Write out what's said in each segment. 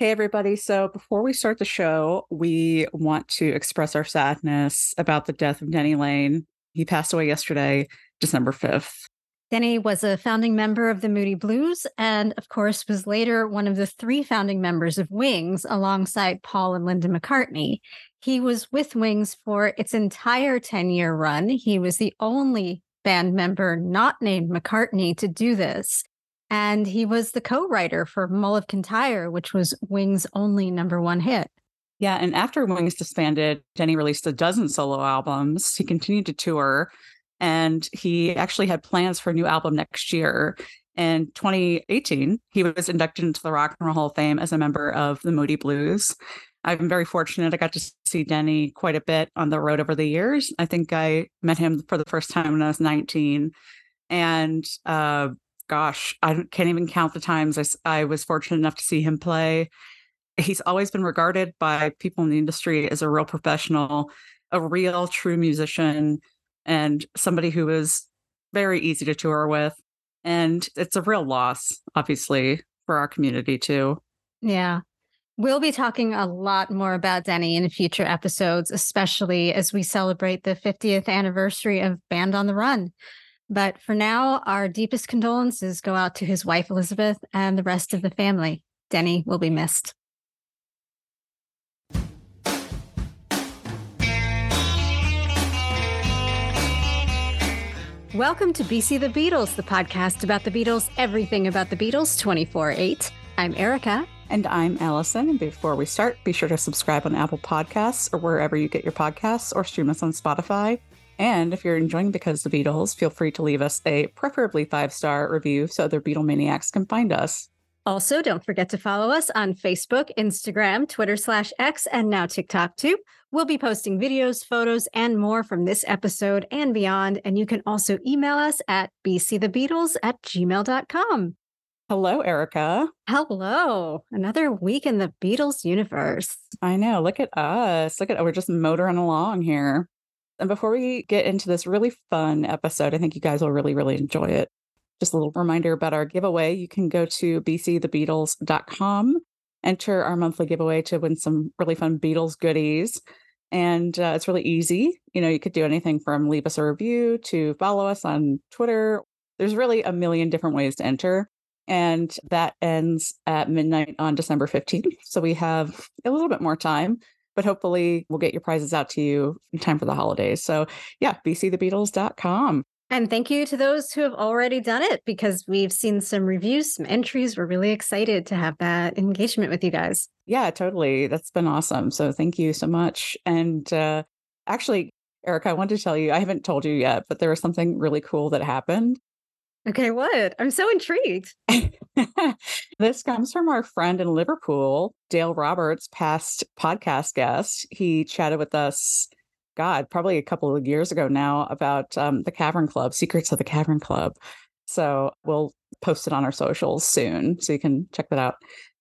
Hey, everybody. So before we start the show, we want to express our sadness about the death of Denny Laine. He passed away yesterday, December 5th. Denny was a founding member of the Moody Blues and, of course, was later one of the three founding members of Wings alongside Paul and Linda McCartney. He was with Wings for its entire 10-year run. He was the only band member not named McCartney to do this. And he was the co-writer for Mull of Kintyre, which was Wings' only #1 hit. Yeah, and after Wings disbanded, Denny released a dozen solo albums. He continued to tour, and he actually had plans for a new album next year. In 2018, he was inducted into the Rock and Roll Hall of Fame as a member of the Moody Blues. I've been very fortunate. I got to see Denny quite a bit on the road over the years. I think I met him for the first time when I was 19. And gosh, I can't even count the times I was fortunate enough to see him play. He's always been regarded by people in the industry as a real professional, a real true musician, and somebody who was very easy to tour with. And it's a real loss, obviously, for our community, too. Yeah. We'll be talking a lot more about Denny in future episodes, especially as we celebrate the 50th anniversary of Band on the Run. But for now, our deepest condolences go out to his wife, Elizabeth, and the rest of the family. Denny will be missed. Welcome to BC The Beatles, the podcast about the Beatles, everything about the Beatles 24/8. I'm Erica. And I'm Allison. And before we start, be sure to subscribe on Apple Podcasts or wherever you get your podcasts, or stream us on Spotify. And if you're enjoying Because the Beatles, feel free to leave us a preferably 5-star review so other Beatle maniacs can find us. Also, don't forget to follow us on Facebook, Instagram, Twitter/X, and now TikTok too. We'll be posting videos, photos, and more from this episode and beyond. And you can also email us at bcthebeatles@gmail.com. Hello, Erica. Hello. Another week in the Beatles universe. I know. Look at us. We're just motoring along here. And before we get into this really fun episode, I think you guys will really, really enjoy it. Just a little reminder about our giveaway. You can go to bcthebeatles.com, enter our monthly giveaway to win some really fun Beatles goodies. And it's really easy. You know, you could do anything from leave us a review to follow us on Twitter. There's really a million different ways to enter. And that ends at midnight on December 15th. So we have a little bit more time. But hopefully we'll get your prizes out to you in time for the holidays. So yeah, bcthebeatles.com. And thank you to those who have already done it, because we've seen some reviews, some entries. We're really excited to have that engagement with you guys. Yeah, totally. That's been awesome. So thank you so much. And actually, Erica, I wanted to tell you, I haven't told you yet, but there was something really cool that happened. Okay, what? I'm so intrigued. This comes from our friend in Liverpool, Dale Roberts, past podcast guest. He chatted with us, God, probably a couple of years ago now, about the Cavern Club, Secrets of the Cavern Club. So we'll post it on our socials soon, so you can check that out.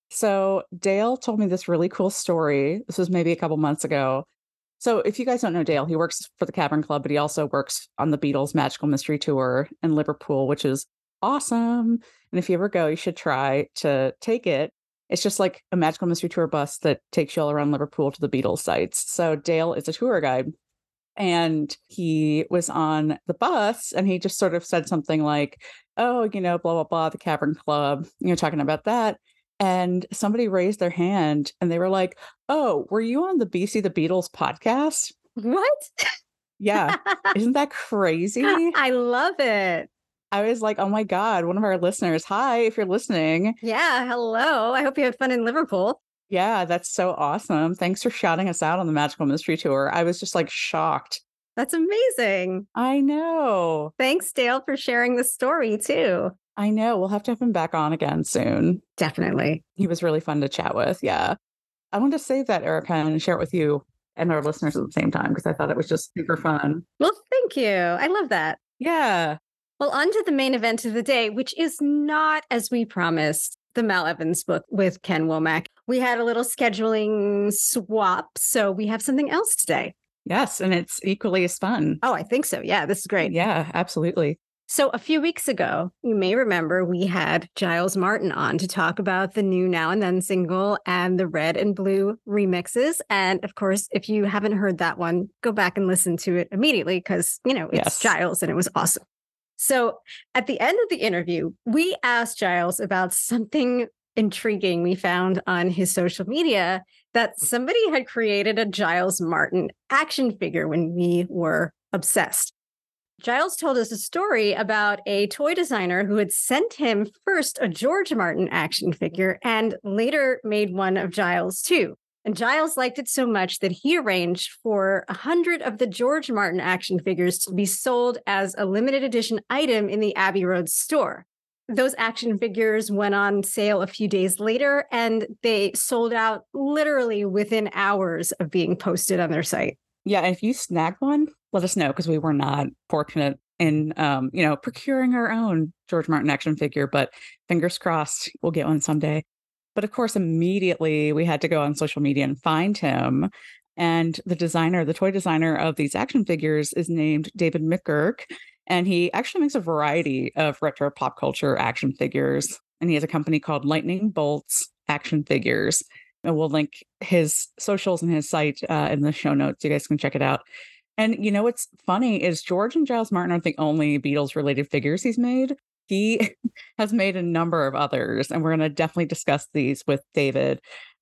So Dale told me this really cool story. This was maybe a couple months ago. So if you guys don't know Dale, he works for the Cavern Club, but he also works on the Beatles Magical Mystery Tour in Liverpool, which is awesome. And if you ever go, you should try to take it. It's just like a Magical Mystery Tour bus that takes you all around Liverpool to the Beatles sites. So Dale is a tour guide, and he was on the bus, and he just sort of said something like, oh, you know, blah, blah, blah, the Cavern Club, you know, talking about that. And somebody raised their hand and they were like, oh, were you on the BC The Beatles podcast? What? Yeah. Isn't that crazy? I love it. I was like, oh my God, one of our listeners. Hi, if you're listening. Yeah. Hello. I hope you had fun in Liverpool. Yeah. That's so awesome. Thanks for shouting us out on the Magical Mystery Tour. I was just like shocked. That's amazing. I know. Thanks, Dale, for sharing the story too. I know. We'll have to have him back on again soon. Definitely. He was really fun to chat with. Yeah. I want to save that, Erica, and share it with you and our listeners at the same time, because I thought it was just super fun. Well, thank you. I love that. Yeah. Well, on to the main event of the day, which is not, as we promised, the Mal Evans book with Ken Womack. We had a little scheduling swap, so we have something else today. Yes. And it's equally as fun. Oh, I think so. Yeah. This is great. Yeah, absolutely. So a few weeks ago, you may remember we had Giles Martin on to talk about the new Now and Then single and the Red and Blue remixes. And of course, if you haven't heard that one, go back and listen to it immediately because, you know, it's Giles and it was awesome. So at the end of the interview, we asked Giles about something intriguing we found on his social media, that somebody had created a Giles Martin action figure when we were obsessed. Giles told us a story about a toy designer who had sent him first a George Martin action figure and later made one of Giles too. And Giles liked it so much that he arranged for 100 of the George Martin action figures to be sold as a limited edition item in the Abbey Road store. Those action figures went on sale a few days later, and they sold out literally within hours of being posted on their site. Yeah, if you snag one, let us know, because we were not fortunate in, procuring our own George Martin action figure, but fingers crossed we'll get one someday. But of course, immediately we had to go on social media and find him. And the designer, the toy designer of these action figures is named David McGurk. And he actually makes a variety of retro pop culture action figures. And he has a company called Lightning Bolts Action Figures. And we'll link his socials and his site in the show notes. You guys can check it out. And you know what's funny is George and Giles Martin aren't the only Beatles-related figures he's made. He has made a number of others, and we're going to definitely discuss these with David.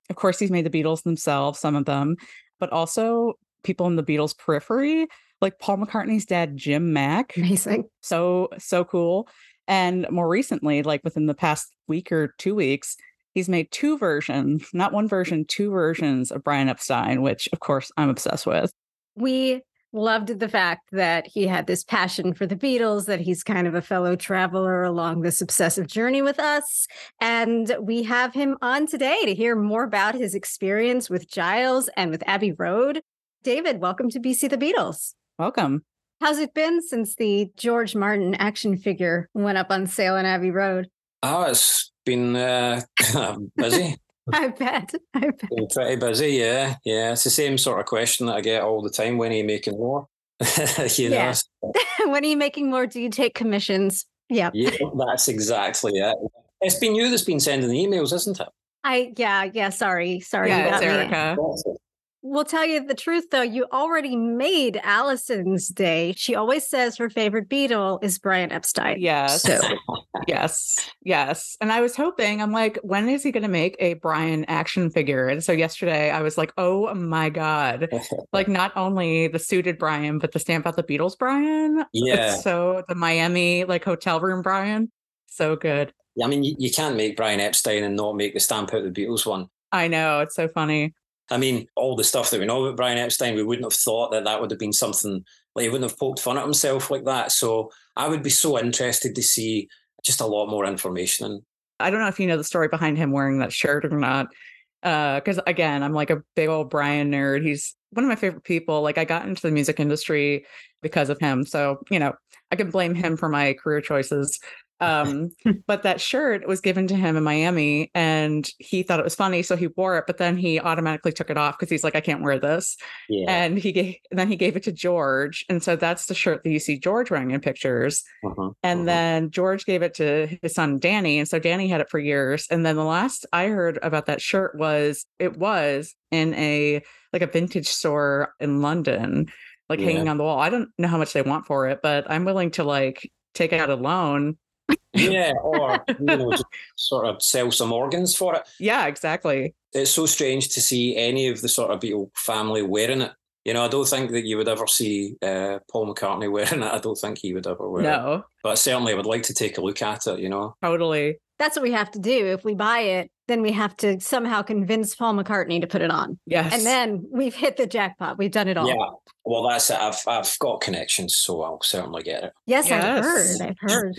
Of course, he's made the Beatles themselves, some of them, but also people in the Beatles periphery, like Paul McCartney's dad, Jim Mac. Amazing. So cool. And more recently, like within the past week or 2 weeks, he's made two versions, not one version, two versions of Brian Epstein, which, of course, I'm obsessed with. We loved the fact that he had this passion for the Beatles, that he's kind of a fellow traveler along this obsessive journey with us. And we have him on today to hear more about his experience with Giles and with Abbey Road. David, welcome to BC The Beatles. Welcome. How's it been since the George Martin action figure went up on sale in Abbey Road? Oh, it's been busy. I bet. Been pretty busy, yeah. Yeah, it's the same sort of question that I get all the time. When are you making more? you know? When are you making more? Do you take commissions? Yeah. Yeah, that's exactly it. It's been you that's been sending the emails, isn't it? Sorry. Yeah, it's Erica. We'll tell you the truth, though. You already made Allison's day. She always says her favorite Beatle is Brian Epstein. Yes. So. Yes. And I was hoping, I'm like, when is he going to make a Brian action figure? And so yesterday I was like, oh, my God. Like, not only the suited Brian, but the Stamp Out the Beatles Brian. Yeah. So the Miami, like, hotel room Brian. So good. Yeah, I mean, you can't make Brian Epstein and not make the Stamp Out the Beatles one. I know. It's so funny. I mean, all the stuff that we know about Brian Epstein, we wouldn't have thought that would have been something, like, he wouldn't have poked fun at himself like that. So I would be so interested to see just a lot more information. And I don't know if you know the story behind him wearing that shirt or not, because, again, I'm like a big old Brian nerd. He's one of my favorite people. Like, I got into the music industry because of him. So, you know, I can blame him for my career choices. But that shirt was given to him in Miami and he thought it was funny. So he wore it, but then he automatically took it off because he's like, I can't wear this. Yeah. And then he gave it to George. And so that's the shirt that you see George wearing in pictures. Then George gave it to his son, Danny. And so Danny had it for years. And then the last I heard about that shirt was it was in a vintage store in London, hanging on the wall. I don't know how much they want for it, but I'm willing to take out a loan. Yeah, or just sort of sell some organs for it. Yeah, exactly. It's so strange to see any of the sort of Beatle family wearing it. You know, I don't think that you would ever see Paul McCartney wearing it. I don't think he would ever wear it. But certainly I would like to take a look at it, you know. Totally. That's what we have to do. If we buy it, then we have to somehow convince Paul McCartney to put it on. Yes. And then we've hit the jackpot. We've done it all. Yeah. Well, that's it. I've got connections, so I'll certainly get it. Yes. I've heard.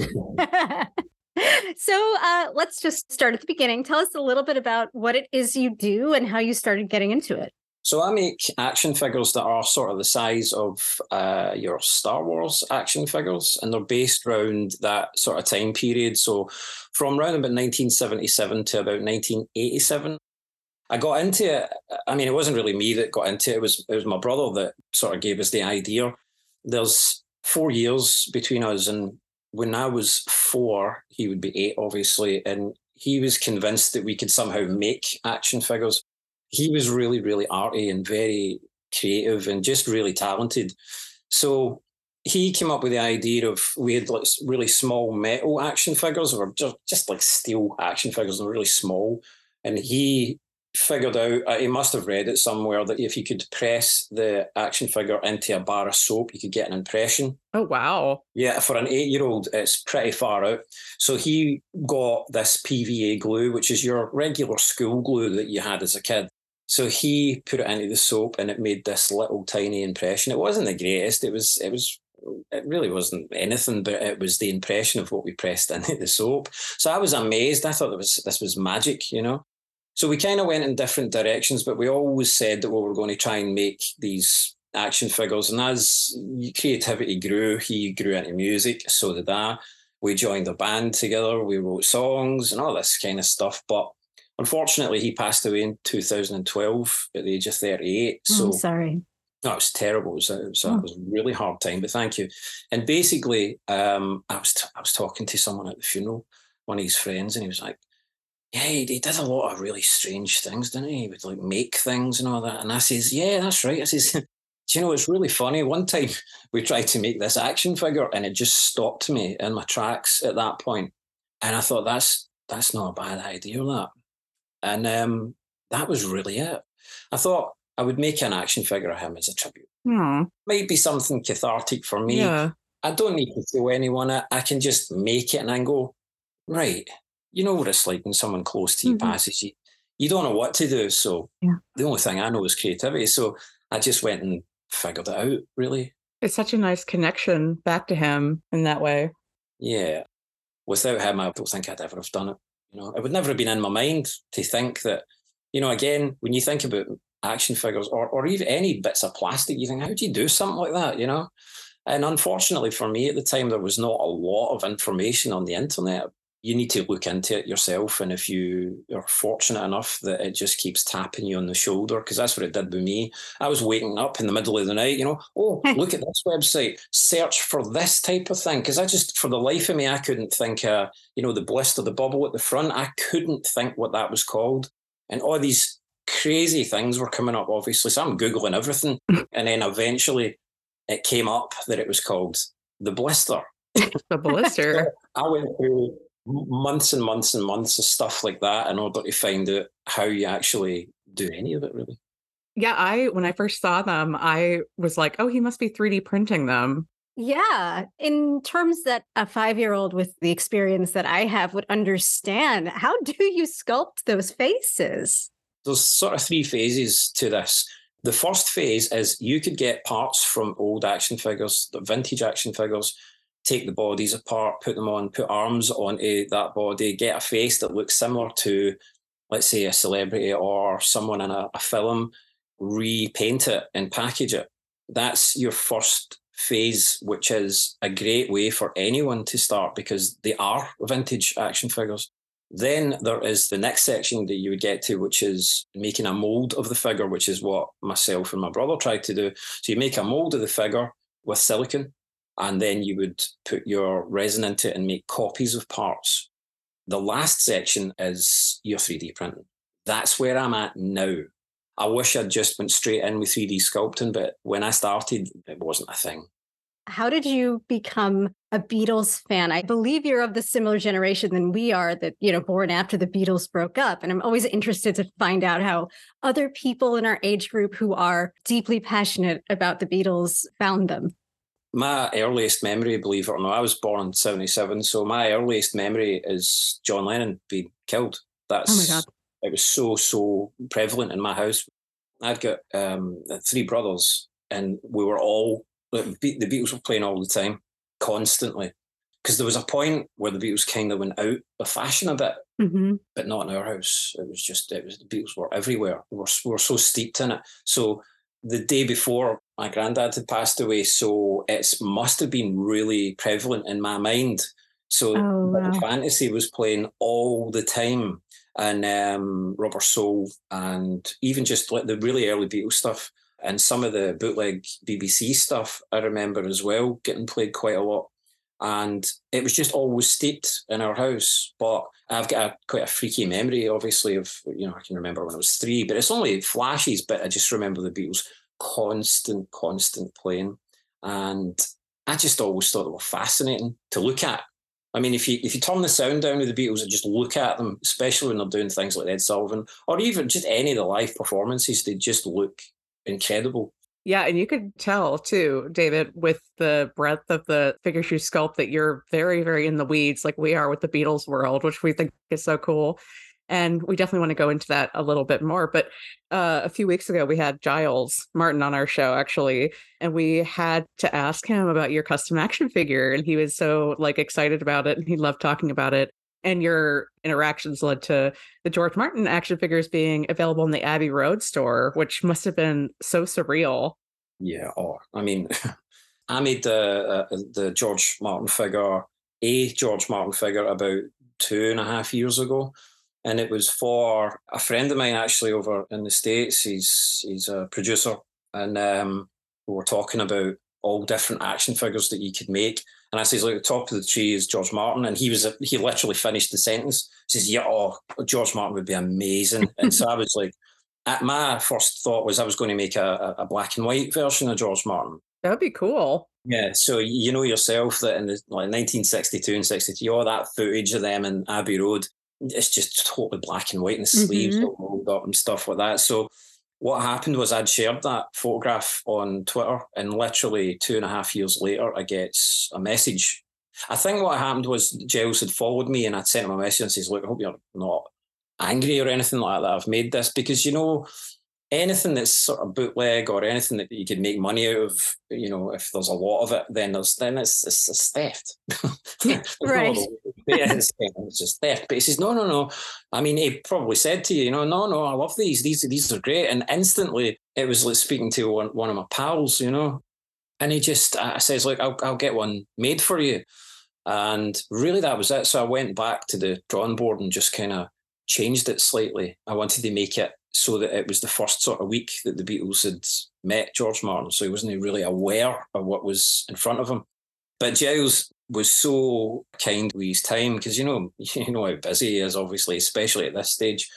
So let's just start at the beginning. Tell us a little bit about what it is you do and how you started getting into it. So I make action figures that are sort of the size of your Star Wars action figures, and they're based around that sort of time period. So from around about 1977 to about 1987, I got into it. I mean, it wasn't really me that got into it. It was my brother that sort of gave us the idea. There's 4 years between us, and when I was 4, he would be 8, obviously, and he was convinced that we could somehow make action figures. He was really, really arty and very creative and just really talented. So he came up with the idea of, we had like really small metal action figures, or just like steel action figures, and really small. And he figured out, he must have read it somewhere, that if you could press the action figure into a bar of soap, you could get an impression. Oh, wow. Yeah, for an 8-year-old, it's pretty far out. So he got this PVA glue, which is your regular school glue that you had as a kid. So he put it into the soap and it made this little tiny impression. It wasn't the greatest. It really wasn't anything, but it was the impression of what we pressed into the soap. So I was amazed. I thought this was magic, you know. So we kind of went in different directions, but we always said that we were going to try and make these action figures. And as creativity grew, he grew into music, so did I. We joined a band together, we wrote songs and all this kind of stuff. But unfortunately, he passed away in 2012 at the age of 38. So I'm sorry. No, it was terrible. It was a really hard time, but thank you. And basically, I was talking to someone at the funeral, one of his friends, and he was like, yeah, he did a lot of really strange things, didn't he? He would like make things and all that. And I says, yeah, that's right. I says, do you know, it's really funny. One time we tried to make this action figure and it just stopped me in my tracks at that point. And I thought, that's not a bad idea, that. And that was really it. I thought I would make an action figure of him as a tribute. Mm. Might be something cathartic for me. Yeah. I don't need to show anyone it. I can just make it and then go, right. You know what it's like when someone close to you passes. You don't know what to do. So The only thing I know is creativity. So I just went and figured it out, really. It's such a nice connection back to him in that way. Yeah. Without him, I don't think I'd ever have done it. You know, it would never have been in my mind to think that, you know, again, when you think about action figures or even any bits of plastic, you think, how do you do something like that, you know? And unfortunately for me at the time, there was not a lot of information on the internet. You need to look into it yourself. And if you are fortunate enough that it just keeps tapping you on the shoulder, because that's what it did with me. I was waking up in the middle of the night, you know, oh, look at this website, search for this type of thing. Because I just, for the life of me, I couldn't think, you know, the blister, the bubble at the front. I couldn't think what that was called. And all these crazy things were coming up, obviously. So I'm Googling everything. And then eventually it came up that it was called the blister. The blister. So I went through months and months and months of stuff like that in order to find out how you actually do any of it, really. Yeah, when I first saw them, I was like, oh, he must be 3D printing them. Yeah, in terms that a 5-year-old with the experience that I have would understand, how do you sculpt those faces? There's sort of 3 phases to this. The first phase is you could get parts from old action figures, the vintage action figures, take the bodies apart, put them on, put arms onto that body, get a face that looks similar to, let's say, a celebrity or someone in a film, repaint it and package it. That's your first phase, which is a great way for anyone to start because they are vintage action figures. Then there is the next section that you would get to, which is making a mold of the figure, which is what myself and my brother tried to do. So you make a mold of the figure with silicone, and then you would put your resin into it and make copies of parts. The last section is your 3D printing. That's where I'm at now. I wish I'd just went straight in with 3D sculpting, but when I started, it wasn't a thing. How did you become a Beatles fan? I believe you're of the similar generation than we are, that, you know, born after the Beatles broke up. And I'm always interested to find out how other people in our age group who are deeply passionate about the Beatles found them. My earliest memory, believe it or not, I was born in 1977, so my earliest memory is John Lennon being killed. That's, oh my God. It was so prevalent in my house. I'd got 3 brothers, and we were all, the Beatles were playing all the time, constantly, because there was a point where the Beatles kind of went out of fashion a bit, but not in our house. The Beatles were everywhere. We were so steeped in it. So the day before, my granddad had passed away, so it must have been really prevalent in my mind. So The fantasy was playing all the time, and Rubber Soul, and even just like the really early Beatles stuff, and some of the bootleg BBC stuff I remember as well getting played quite a lot. And it was just always steeped in our house. But I've got quite a freaky memory, obviously, of, you know, I can remember when I was 3, but it's only flashes, but I just remember the Beatles constant playing. And I just always thought they were fascinating to look at. I mean, if you turn the sound down with the Beatles and just look at them, especially when they're doing things like Ed Sullivan, or even just any of the live performances, they just look incredible. Yeah, and you could tell too, David, with the breadth of the figure shoe sculpt, that you're very, very in the weeds, like we are with the Beatles world, which we think is so cool. And we definitely want to go into that a little bit more. But a few weeks ago, we had Giles Martin on our show, actually, and we had to ask him about your custom action figure. And he was so like excited about it, and he loved talking about it. And your interactions led to the George Martin action figures being available in the Abbey Road store, which must have been so surreal. Yeah. Oh, I mean, I made the George Martin figure, a George Martin figure, about 2.5 years ago. And it was for a friend of mine, actually, over in the States. He's a producer. And we were talking about all different action figures that you could make. And I says, look, the top of the tree is George Martin. And he literally finished the sentence. He says, yeah, oh, George Martin would be amazing. And so I was like, my first thought was I was going to make a black and white version of George Martin. That'd be cool. Yeah. So you know yourself that in the, like, 1962 and 63, all that footage of them in Abbey Road, it's just totally black and white, and the sleeves are rolled up and stuff like that. So what happened was I'd shared that photograph on Twitter, and literally 2.5 years later, I get a message. I think what happened was Giles had followed me, and I'd sent him a message and says, look, I hope you're not angry or anything like that. I've made this because, you know, anything that's sort of bootleg or anything that you could make money out of, you know, if there's a lot of it, then it's theft. Right. It's just theft. But he says, no. I mean, he probably said to you, you know, no, I love these. These are great. And instantly it was like speaking to one of my pals, you know. And he just says, look, I'll get one made for you. And really that was it. So I went back to the drawing board and just kind of changed it slightly. I wanted to make it so that it was the first sort of week that the Beatles had met George Martin, so he wasn't really aware of what was in front of him. But Giles was so kind with his time, because you know how busy he is, obviously, especially at this stage.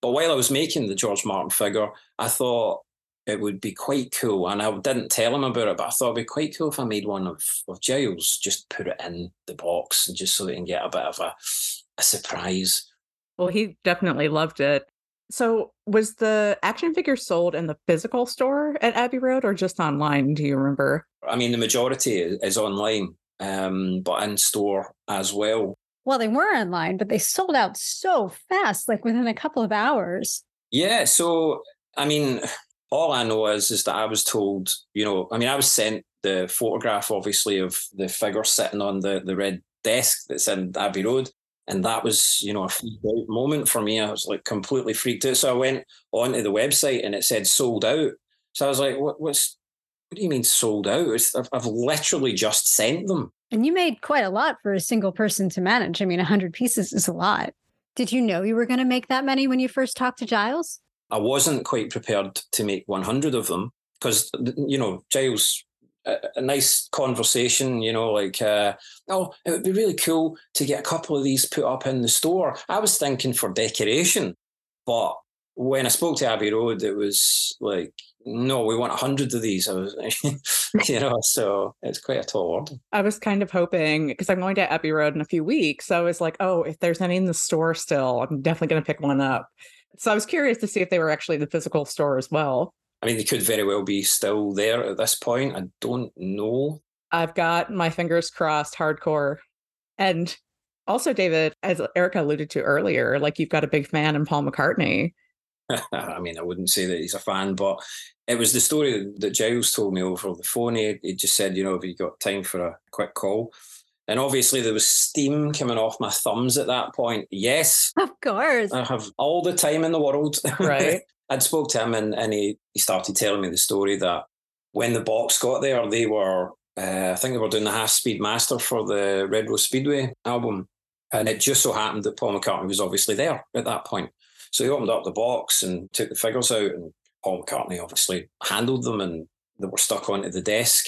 But while I was making the George Martin figure, I thought it would be quite cool, and I didn't tell him about it, but I thought it would be quite cool if I made one of Giles, just put it in the box, and just so they can get a bit of a surprise. Well, he definitely loved it. So was the action figure sold in the physical store at Abbey Road or just online? Do you remember? I mean, the majority is online, but in store as well. Well, they were online, but they sold out so fast, like within a couple of hours. Yeah. So, I mean, all I know is that I was told, you know, I mean, I was sent the photograph, obviously, of the figure sitting on the red desk that's in Abbey Road. And that was, you know, a freaked out moment for me. I was like completely freaked out. So I went onto the website and it said sold out. So I was like, what do you mean sold out? I've literally just sent them. And you made quite a lot for a single person to manage. I mean, 100 pieces is a lot. Did you know you were going to make that many when you first talked to Giles? I wasn't quite prepared to make 100 of them because, you know, Giles, a nice conversation, you know, like, oh, it would be really cool to get a couple of these put up in the store. I was thinking for decoration, but when I spoke to Abbey Road, it was like, no, we want 100 of these. I was, you know, so it's quite a tall order. I was kind of hoping, because I'm going to Abbey Road in a few weeks, so I was like, oh, if there's any in the store still, I'm definitely going to pick one up. So I was curious to see if they were actually in the physical store as well. I mean, they could very well be still there at this point. I don't know. I've got my fingers crossed hardcore. And also, David, as Erica alluded to earlier, like you've got a big fan in Paul McCartney. I mean, I wouldn't say that he's a fan, but it was the story that Giles told me over the phone. He just said, you know, have you got time for a quick call? And obviously there was steam coming off my thumbs at that point. Yes. Of course. I have all the time in the world. Right. I'd spoke to him and he started telling me the story that when the box got there, they were, I think they were doing the half-speed master for the Red Rose Speedway album. And it just so happened that Paul McCartney was obviously there at that point. So he opened up the box and took the figures out, and Paul McCartney obviously handled them, and they were stuck onto the desk,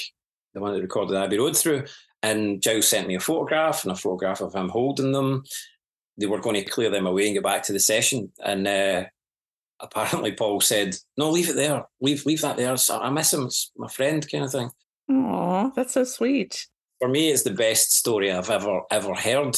the one that recorded Abbey Road through. And Giles sent me a photograph of him holding them. They were going to clear them away and get back to the session. And apparently Paul said, no, leave it there. Leave that there. So I miss him. It's my friend kind of thing. Aw, that's so sweet. For me, it's the best story I've ever heard.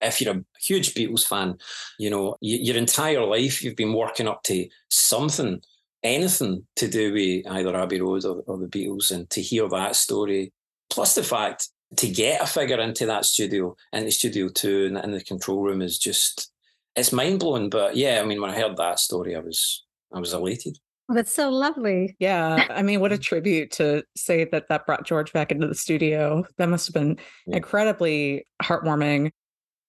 If you're a huge Beatles fan, you know, your entire life you've been working up to something, anything to do with either Abbey Road or the Beatles, and to hear that story, plus the fact to get a figure into that studio, into Studio 2 and in the control room is just, it's mind-blowing. But yeah, I mean, when I heard that story, I was elated. Oh, that's so lovely. Yeah. I mean, what a tribute to say that brought George back into the studio. That must have been incredibly heartwarming.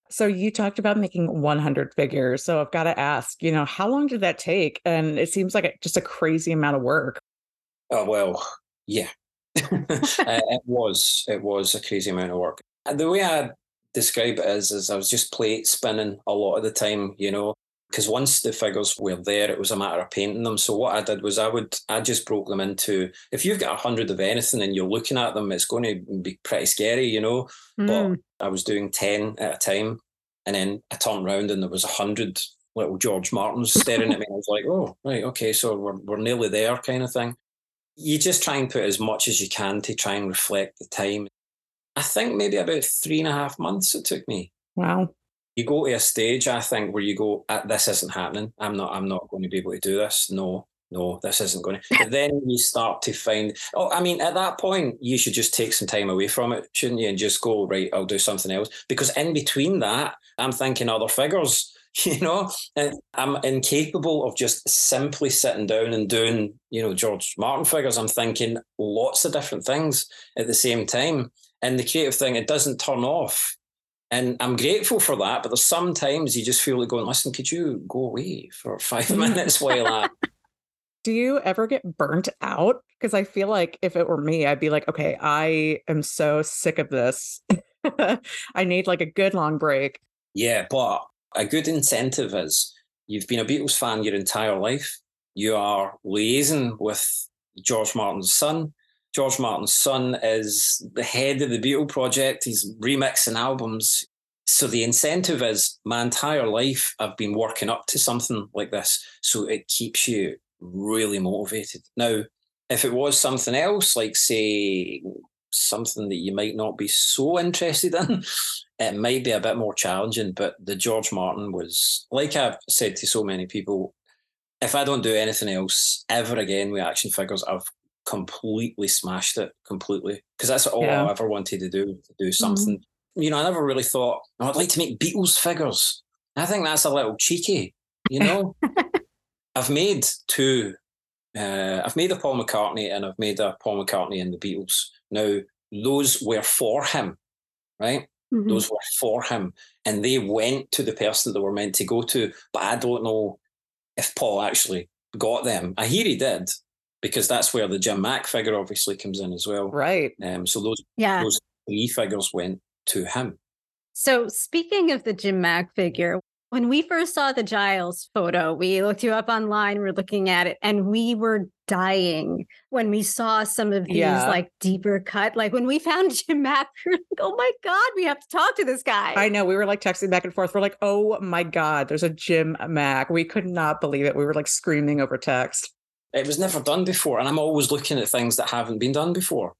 So you talked about making 100 figures. So I've got to ask, you know, how long did that take? And it seems like just a crazy amount of work. Oh, well, yeah. It was a crazy amount of work. And the way I describe it is I was just plate spinning a lot of the time, you know, because once the figures were there, it was a matter of painting them. So what I did was I just broke them into, if you've got 100 of anything and you're looking at them, it's going to be pretty scary, you know. But I was doing 10 at a time, and then I turned around and there was 100 little George Martins staring at me. I was like, oh, right, okay, so we're nearly there kind of thing. You just try and put as much as you can to try and reflect the time. I think maybe about 3.5 months it took me. Wow. You go to a stage, I think, where you go, this isn't happening. I'm not going to be able to do this. No, this isn't going to. But then you start to find, at that point, you should just take some time away from it, shouldn't you? And just go, right, I'll do something else. Because in between that, I'm thinking other figures, you know, and I'm incapable of just simply sitting down and doing, you know, George Martin figures. I'm thinking lots of different things at the same time. And the creative thing, it doesn't turn off. And I'm grateful for that, but there's sometimes you just feel like going, listen, could you go away for 5 minutes while I... Do you ever get burnt out? Because I feel like if it were me, I'd be like, okay, I am so sick of this. I need like a good long break. Yeah, but a good incentive is you've been a Beatles fan your entire life. You are liaising with George Martin's son. George Martin's son is the head of the Beatle Project. He's remixing albums. So the incentive is, my entire life I've been working up to something like this. So it keeps you really motivated. Now, if it was something else, like say something that you might not be so interested in, it might be a bit more challenging. But the George Martin was, like I've said to so many people, if I don't do anything else ever again with action figures, I've completely smashed it because that's all I ever wanted to do, something. You know, I never really thought, oh, I'd like to make Beatles figures. I think that's a little cheeky, you know. I've made two. I've made a Paul McCartney and I've made a Paul McCartney and the Beatles. Now, those were for him, right? Mm-hmm. Those were for him, and they went to the person that were meant to go to. But I don't know if Paul actually got them. I hear he did, because that's where the Jim Mac figure obviously comes in as well. Right. So those three figures went to him. So speaking of the Jim Mac figure, when we first saw the Giles photo, we looked you up online, we're looking at it, and we were dying when we saw some of these like deeper cut. Like when we found Jim Mac, we were like, oh my God, we have to talk to this guy. I know. We were like texting back and forth. We're like, oh my God, there's a Jim Mac. We could not believe it. We were like screaming over text. It was never done before, and I'm always looking at things that haven't been done before.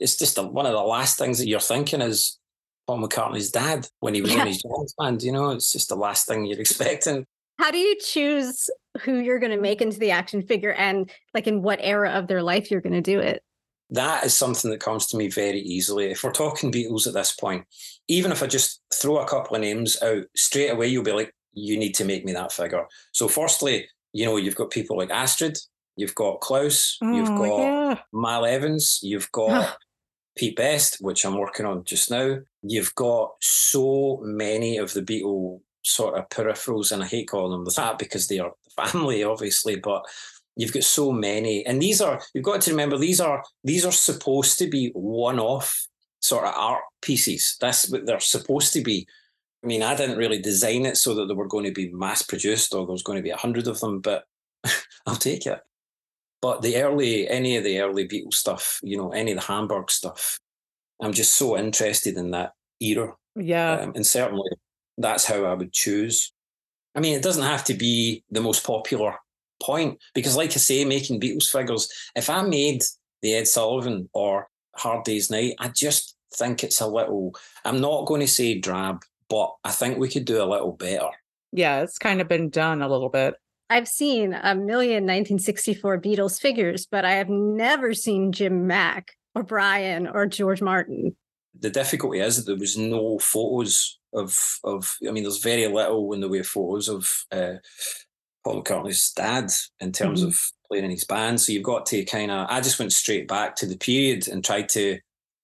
It's just one of the last things that you're thinking is Paul McCartney's dad when he was in his jazz band. You know, it's just the last thing you're expecting. How do you choose who you're going to make into the action figure, and like in what era of their life you're going to do it? That is something that comes to me very easily. If we're talking Beatles at this point, even if I just throw a couple of names out, straight away you'll be like, you need to make me that figure. So firstly, you know, you've got people like Astrid. You've got Klaus, you've got Mal Evans, you've got Pete Best, which I'm working on just now. You've got so many of the Beatle sort of peripherals, and I hate calling them that because they are family, obviously, but you've got so many. And these are, you've got to remember, these are supposed to be one-off sort of art pieces. That's what they're supposed to be. I mean, I didn't really design it so that they were going to be mass-produced or there's going to be 100 of them, but I'll take it. But any of the early Beatles stuff, you know, any of the Hamburg stuff, I'm just so interested in that era. Yeah. And certainly that's how I would choose. I mean, it doesn't have to be the most popular point, because like I say, making Beatles figures, if I made the Ed Sullivan or Hard Day's Night, I just think it's a little, I'm not going to say drab, but I think we could do a little better. Yeah, it's kind of been done a little bit. I've seen a million 1964 Beatles figures, but I have never seen Jim Mac or Brian or George Martin. The difficulty is that there was no photos of I mean, there's very little in the way of photos of Paul McCartney's dad in terms mm-hmm. of playing in his band. So you've got to kind of, I just went straight back to the period and tried to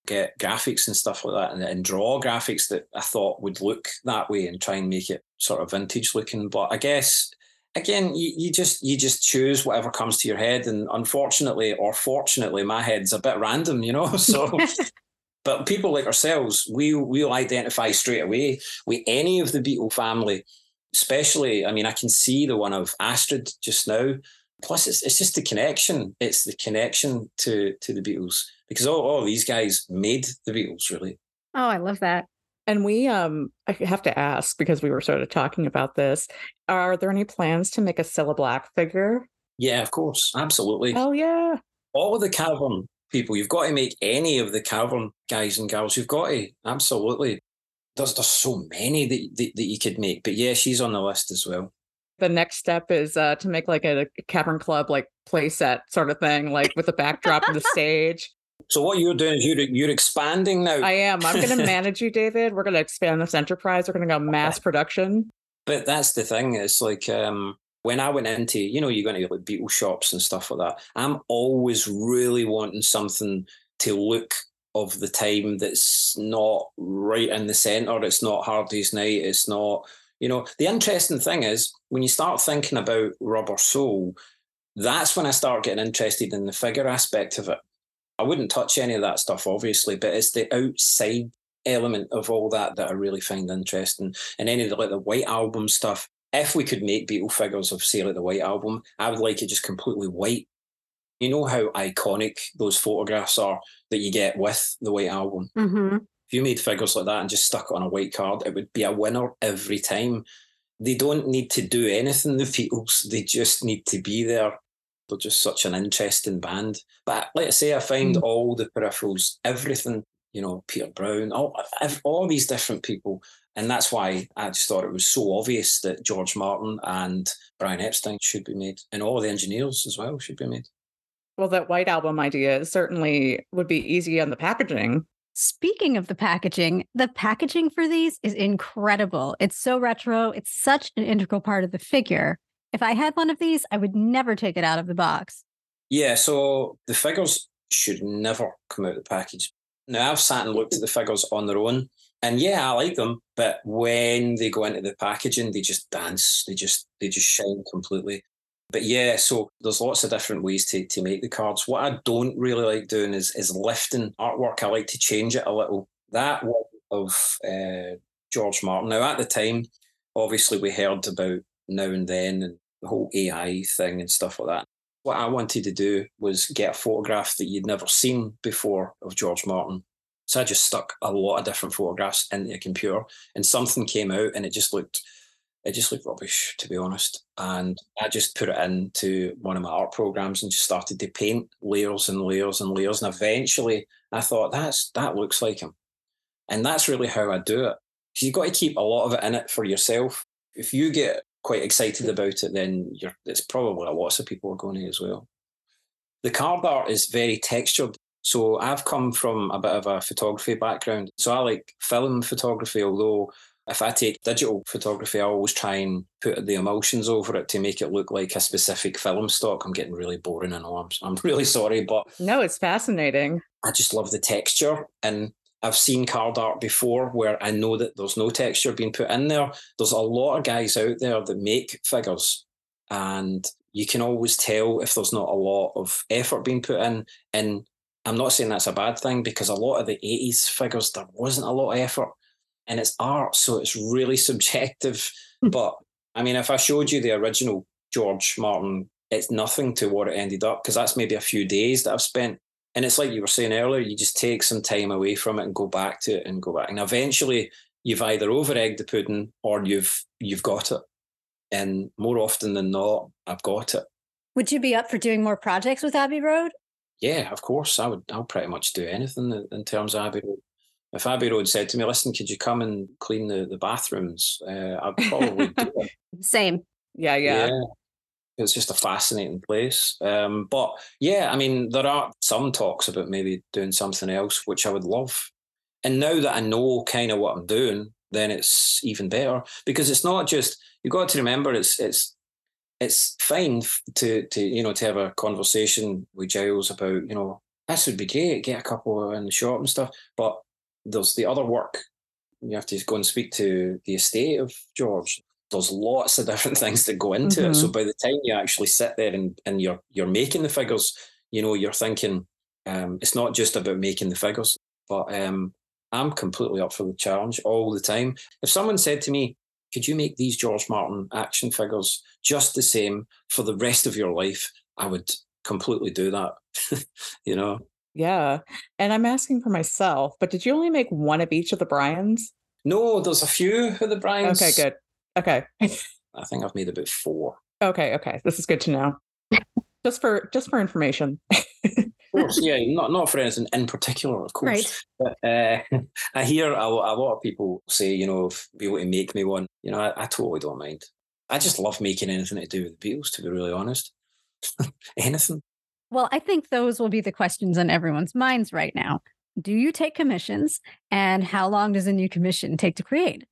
get graphics and stuff like that and draw graphics that I thought would look that way and try and make it sort of vintage looking. But I guess, again, you just choose whatever comes to your head. And unfortunately or fortunately, my head's a bit random, you know, so... But people like ourselves, we'll identify straight away with any of the Beatle family, especially, I mean, I can see the one of Astrid just now. Plus, it's just the connection. It's the connection to the Beatles, because all these guys made the Beatles, really. Oh, I love that. And we, I have to ask, because we were sort of talking about this, are there any plans to make a Cilla Black figure? Yeah, of course. Absolutely. Oh, yeah. All of the Cavern people. You've got to make any of the Cavern guys and gals. You've got to, absolutely. There's so many that you could make. But yeah, she's on the list as well. The next step is to make like a Cavern Club like play set sort of thing, like with the backdrop of the stage. So what you're doing is you're expanding now. I am. I'm going to manage you, David. We're going to expand this enterprise. We're going to go mass production. But that's the thing. It's like... when I went into, you know, you're going to like Beatles shops and stuff like that, I'm always really wanting something to look of the time that's not right in the centre. It's not Hard Day's Night. It's not, you know, the interesting thing is when you start thinking about Rubber Soul, that's when I start getting interested in the figure aspect of it. I wouldn't touch any of that stuff, obviously, but it's the outside element of all that I really find interesting. And any of the, like, the White Album stuff. If we could make Beatle figures of, say, like the White Album, I would like it just completely white. You know how iconic those photographs are that you get with the White Album? Mm-hmm. If you made figures like that and just stuck it on a white card, it would be a winner every time. They don't need to do anything, the Beatles. They just need to be there. They're just such an interesting band. But like I say, I find all the peripherals, everything, you know, Peter Brown, all these different people. And that's why I just thought it was so obvious that George Martin and Brian Epstein should be made, and all the engineers as well should be made. Well, that White Album idea certainly would be easy on the packaging. Speaking of the packaging for these is incredible. It's so retro. It's such an integral part of the figure. If I had one of these, I would never take it out of the box. Yeah, so the figures should never come out of the package. Now, I've sat and looked at the figures on their own. And yeah, I like them, but when they go into the packaging, they just dance. They just shine completely. But yeah, so there's lots of different ways to make the cards. What I don't really like doing is lifting artwork. I like to change it a little. That one of George Martin. Now, at the time, obviously, we heard about Now and Then and the whole AI thing and stuff like that. What I wanted to do was get a photograph that you'd never seen before of George Martin. So I just stuck a lot of different photographs into a computer, and something came out, and it just looked rubbish, to be honest. And I just put it into one of my art programs and just started to paint layers and layers and layers. And eventually, I thought that looks like him, and that's really how I do it. So you've got to keep a lot of it in it for yourself. If you get quite excited about it, then it's probably lots of people are going to as well. The card art is very textured. So I've come from a bit of a photography background. So I like film photography, although if I take digital photography, I always try and put the emulsions over it to make it look like a specific film stock. I'm getting really boring, I know. I'm really sorry, but... No, it's fascinating. I just love the texture. And I've seen card art before where I know that there's no texture being put in there. There's a lot of guys out there that make figures, and you can always tell if there's not a lot of effort being put in. And I'm not saying that's a bad thing, because a lot of the 80s figures, there wasn't a lot of effort, and it's art, so it's really subjective. But I mean, if I showed you the original George Martin, it's nothing to what it ended up, because that's maybe a few days that I've spent And it's like you were saying earlier, you just take some time away from it and go back to it and go back. And eventually you've either over-egged the pudding or you've got it. And more often than not, I've got it. Would you be up for doing more projects with Abbey Road? Yeah, of course. I'll pretty much do anything in terms of Abbey Road. If Abbey Road said to me, listen, could you come and clean the bathrooms? I'd probably do it. Same. Yeah. It's just a fascinating place. But yeah, I mean, there are some talks about maybe doing something else, which I would love. And now that I know kind of what I'm doing, then it's even better, because it's not just, you've got to remember, it's fine to have a conversation with Giles about, you know, this would be great, get a couple in the shop and stuff. But there's the other work. You have to go and speak to the estate of George. There's lots of different things that go into it. So by the time you actually sit there and you're making the figures, you know, you're thinking, it's not just about making the figures, but I'm completely up for the challenge all the time. If someone said to me, could you make these George Martin action figures just the same for the rest of your life? I would completely do that, you know? Yeah. And I'm asking for myself, but did you only make one of each of the Bryans? No, there's a few of the Bryans. Okay, good. Okay. I think I've made about 4. Okay. This is good to know. just for information. Of course, yeah, not for anything in particular, of course. Right. But, I hear a lot of people say, you know, if you want to make me one, you know, I totally don't mind. I just love making anything to do with the Beatles, to be really honest. Anything. Well, I think those will be the questions on everyone's minds right now. Do you take commissions, and how long does a new commission take to create?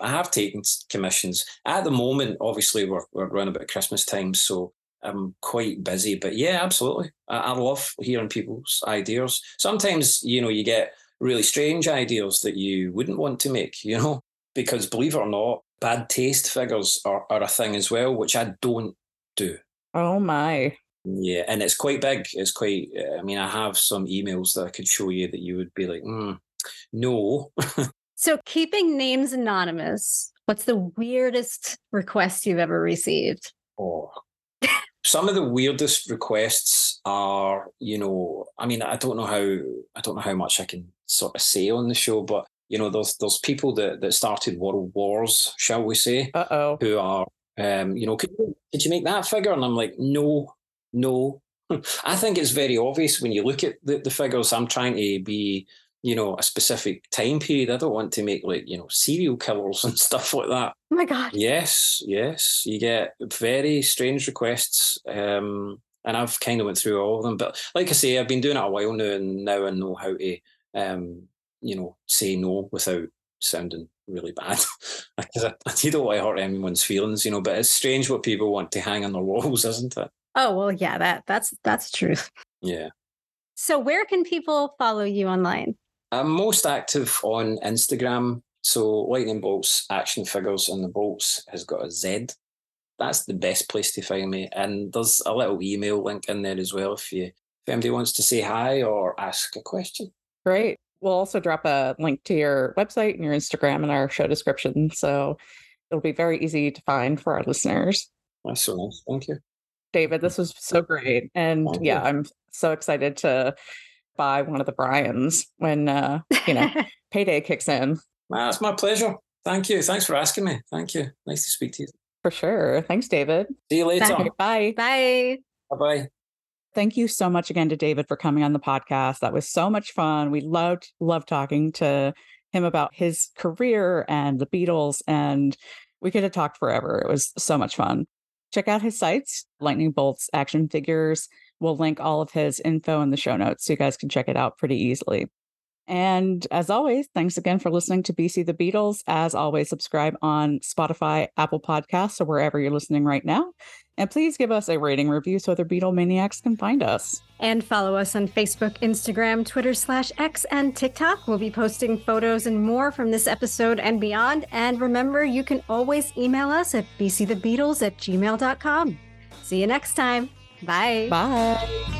I have taken commissions. At the moment, obviously, we're around about Christmas time, so I'm quite busy, but yeah, absolutely. I love hearing people's ideas. Sometimes, you know, you get really strange ideas that you wouldn't want to make, you know, because believe it or not, bad taste figures are a thing as well, which I don't do. Oh my. Yeah. And it's quite big. I have some emails that I could show you that you would be like, no. So keeping names anonymous, what's the weirdest request you've ever received? Oh, some of the weirdest requests are, you know, I mean, I don't know how much I can sort of say on the show, but, you know, there's people that started world wars, shall we say, who are, you know, could you make that figure? And I'm like, no. I think it's very obvious when you look at the figures. I'm trying to be, you know, a specific time period. I don't want to make, like, you know, serial killers and stuff like that. Oh my God. Yes. You get very strange requests. And I've kind of went through all of them. But like I say, I've been doing it a while now, and now I know how to, you know, say no without sounding really bad. You don't want to hurt anyone's feelings, you know, but it's strange what people want to hang on their walls, isn't it? Oh, well, yeah, that's the truth. Yeah. So where can people follow you online? I'm most active on Instagram. So Lightning Bolts Action Figures, and the Bolts has got a Z. That's the best place to find me. And there's a little email link in there as well if anybody wants to say hi or ask a question. Great. We'll also drop a link to your website and your Instagram in our show description. So it'll be very easy to find for our listeners. That's so nice. Thank you. David, this was so great. And yeah, I'm so excited to buy one of the Bryans when, you know, payday kicks in. Wow, it's my pleasure. Thank you. Thanks for asking me. Thank you. Nice to speak to you. For sure. Thanks, David. See you later. Bye. Bye. Bye-bye. Thank you so much again to David for coming on the podcast. That was so much fun. We loved talking to him about his career and the Beatles, and we could have talked forever. It was so much fun. Check out his sites, Lightning Bolts Action Figures. We'll link all of his info in the show notes so you guys can check it out pretty easily. And as always, thanks again for listening to BC The Beatles. As always, subscribe on Spotify, Apple Podcasts, or wherever you're listening right now. And please give us a rating review so other Beatle maniacs can find us. And follow us on Facebook, Instagram, Twitter /X, and TikTok. We'll be posting photos and more from this episode and beyond. And remember, you can always email us at bcthebeatles@gmail.com. See you next time. Bye. Bye.